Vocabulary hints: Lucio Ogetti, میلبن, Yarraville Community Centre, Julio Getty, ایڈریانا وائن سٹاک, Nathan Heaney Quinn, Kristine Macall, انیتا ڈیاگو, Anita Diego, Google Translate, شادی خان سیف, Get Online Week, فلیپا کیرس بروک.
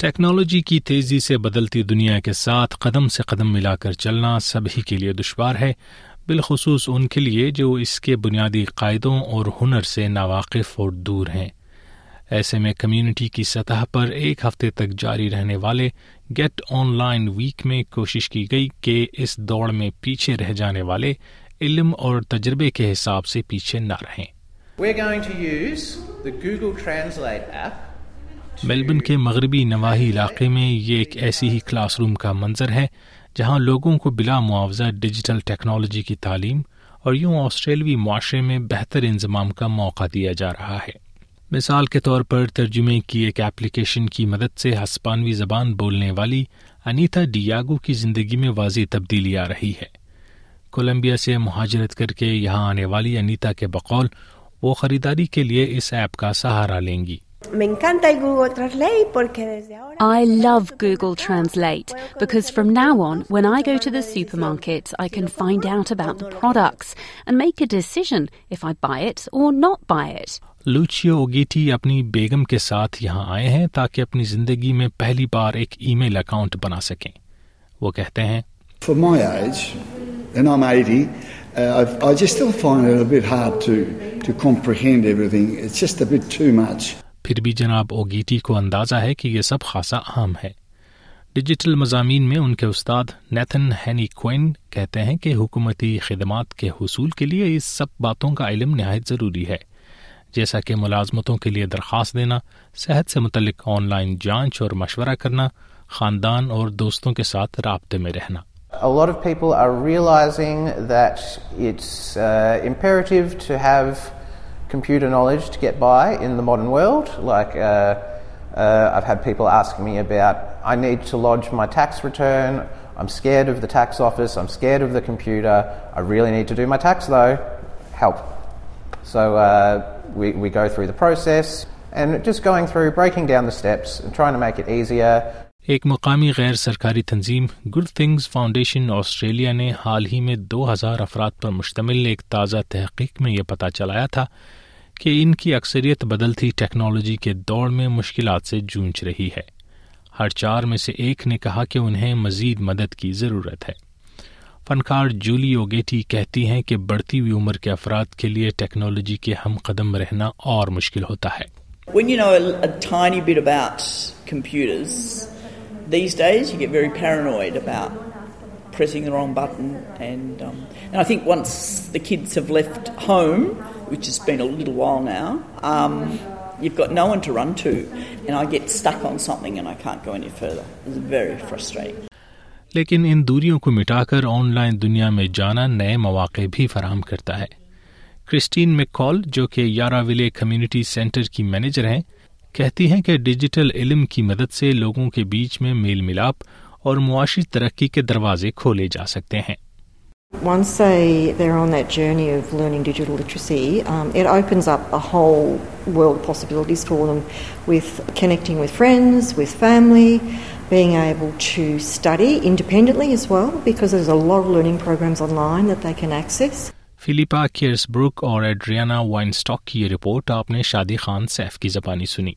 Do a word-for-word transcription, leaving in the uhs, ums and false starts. Technology کی تیزی سے بدلتی دنیا کے ساتھ قدم سے قدم ملا کر چلنا سبھی کے لیے دشوار ہے، بالخصوص ان کے لیے جو اس کے بنیادی قاعدوں اور ہنر سے ناواقف اور دور ہیں۔ ایسے میں کمیونٹی کی سطح پر ایک ہفتے تک جاری رہنے والے گیٹ آن لائن ویک میں کوشش کی گئی کہ اس دوڑ میں پیچھے رہ جانے والے علم اور تجربے کے حساب سے پیچھے نہ رہیں۔ We're going to use the Google Translate app. میلبن کے مغربی نواحی علاقے میں یہ ایک ایسی ہی کلاس روم کا منظر ہے جہاں لوگوں کو بلا معاوضہ ڈیجیٹل ٹیکنالوجی کی تعلیم اور یوں آسٹریلوی معاشرے میں بہتر انضمام کا موقع دیا جا رہا ہے۔ مثال کے طور پر ترجمے کی ایک ایپلی کیشن کی مدد سے ہسپانوی زبان بولنے والی انیتا ڈیاگو کی زندگی میں واضح تبدیلی آ رہی ہے۔ کولمبیا سے مہاجرت کر کے یہاں آنے والی انیتا کے بقول وہ خریداری کے لیے اس ایپ کا سہارا لیں گی۔ Me encanta el Google Translate porque desde ahora I love Google Translate because from now on when I go to the supermarket I can find out about the products and make a decision if I buy it or not buy it. لوچیو اوگیٹی اپنی بیگم کے ساتھ یہاں آئے ہیں تاکہ اپنی زندگی میں پہلی بار ایک ای میل اکاؤنٹ بنا سکیں۔ وہ کہتے ہیں For my age and I'm eighty uh, I just still find it a bit hard to to comprehend everything. It's just a bit too much. پھر بھی جناب اوگیٹی کو اندازہ ہے کہ یہ سب خاصا اہم ہے۔ ڈیجیٹل مضامین میں ان کے استاد نیتھن ہینی کوئن کہتے ہیں کہ حکومتی خدمات کے حصول کے لیے اس سب باتوں کا علم نہایت ضروری ہے، جیسا کہ ملازمتوں کے لیے درخواست دینا، صحت سے متعلق آن لائن جانچ اور مشورہ کرنا، خاندان اور دوستوں کے ساتھ رابطے میں رہنا۔ A lot of people are realizing that it's uh, imperative to have computer knowledge to get by in the modern world. Like uh, uh, I've had people asking me about I need to lodge my tax return, I'm scared of the tax office, I'm scared of the computer, I really need to do my tax though, help. So uh, we, we go through the process and just going through, breaking down the steps and trying to make it easier. ایک مقامی غیر سرکاری تنظیم good things foundation Australia نے حال ہی میں دو ہزار افراد پر مشتمل ایک تازہ تحقیق میں یہ پتہ چلایا تھا کہ ان کی اکثریت بدلتی ٹیکنالوجی کے دور میں مشکلات سے جوجھ رہی ہے۔ ہر چار میں سے ایک نے کہا کہ انہیں مزید مدد کی ضرورت ہے۔ فنکار جولیو گیٹی کہتی ہیں کہ بڑھتی ہوئی عمر کے افراد کے لیے ٹیکنالوجی کے ہم قدم رہنا اور مشکل ہوتا ہے۔ When you know a tiny bit about computers, these days you get very paranoid about pressing the wrong button and um, and I think once the kids have left home, which has been a little while now, um, you've got no one to run to and I get stuck on something and I can't go any further. It's very frustrating. لیکن ان دوریوں کو مٹا کر on line دنیا میں جانا نئے مواقع بھی فراہم کرتا ہے۔ کرسٹین میکال جو کہ یاراویلے کمیونٹی سینٹر کی مینیجر ہیں کہتی ہیں کہ ڈیجیٹل علم کی مدد سے لوگوں کے بیچ میں میل ملاپ اور معاشی ترقی کے دروازے کھولے جا سکتے ہیں۔ Once they're on that journey of learning digital literacy, um, it opens up a whole world of possibilities for them with connecting with friends, with family, being able to study independently as well because there's a lot of learning programs online that they can access. فلیپا کیرس بروک اور ایڈریانا وائن سٹاک کی یہ report آپ نے شادی خان سیف کی زبانی سنی۔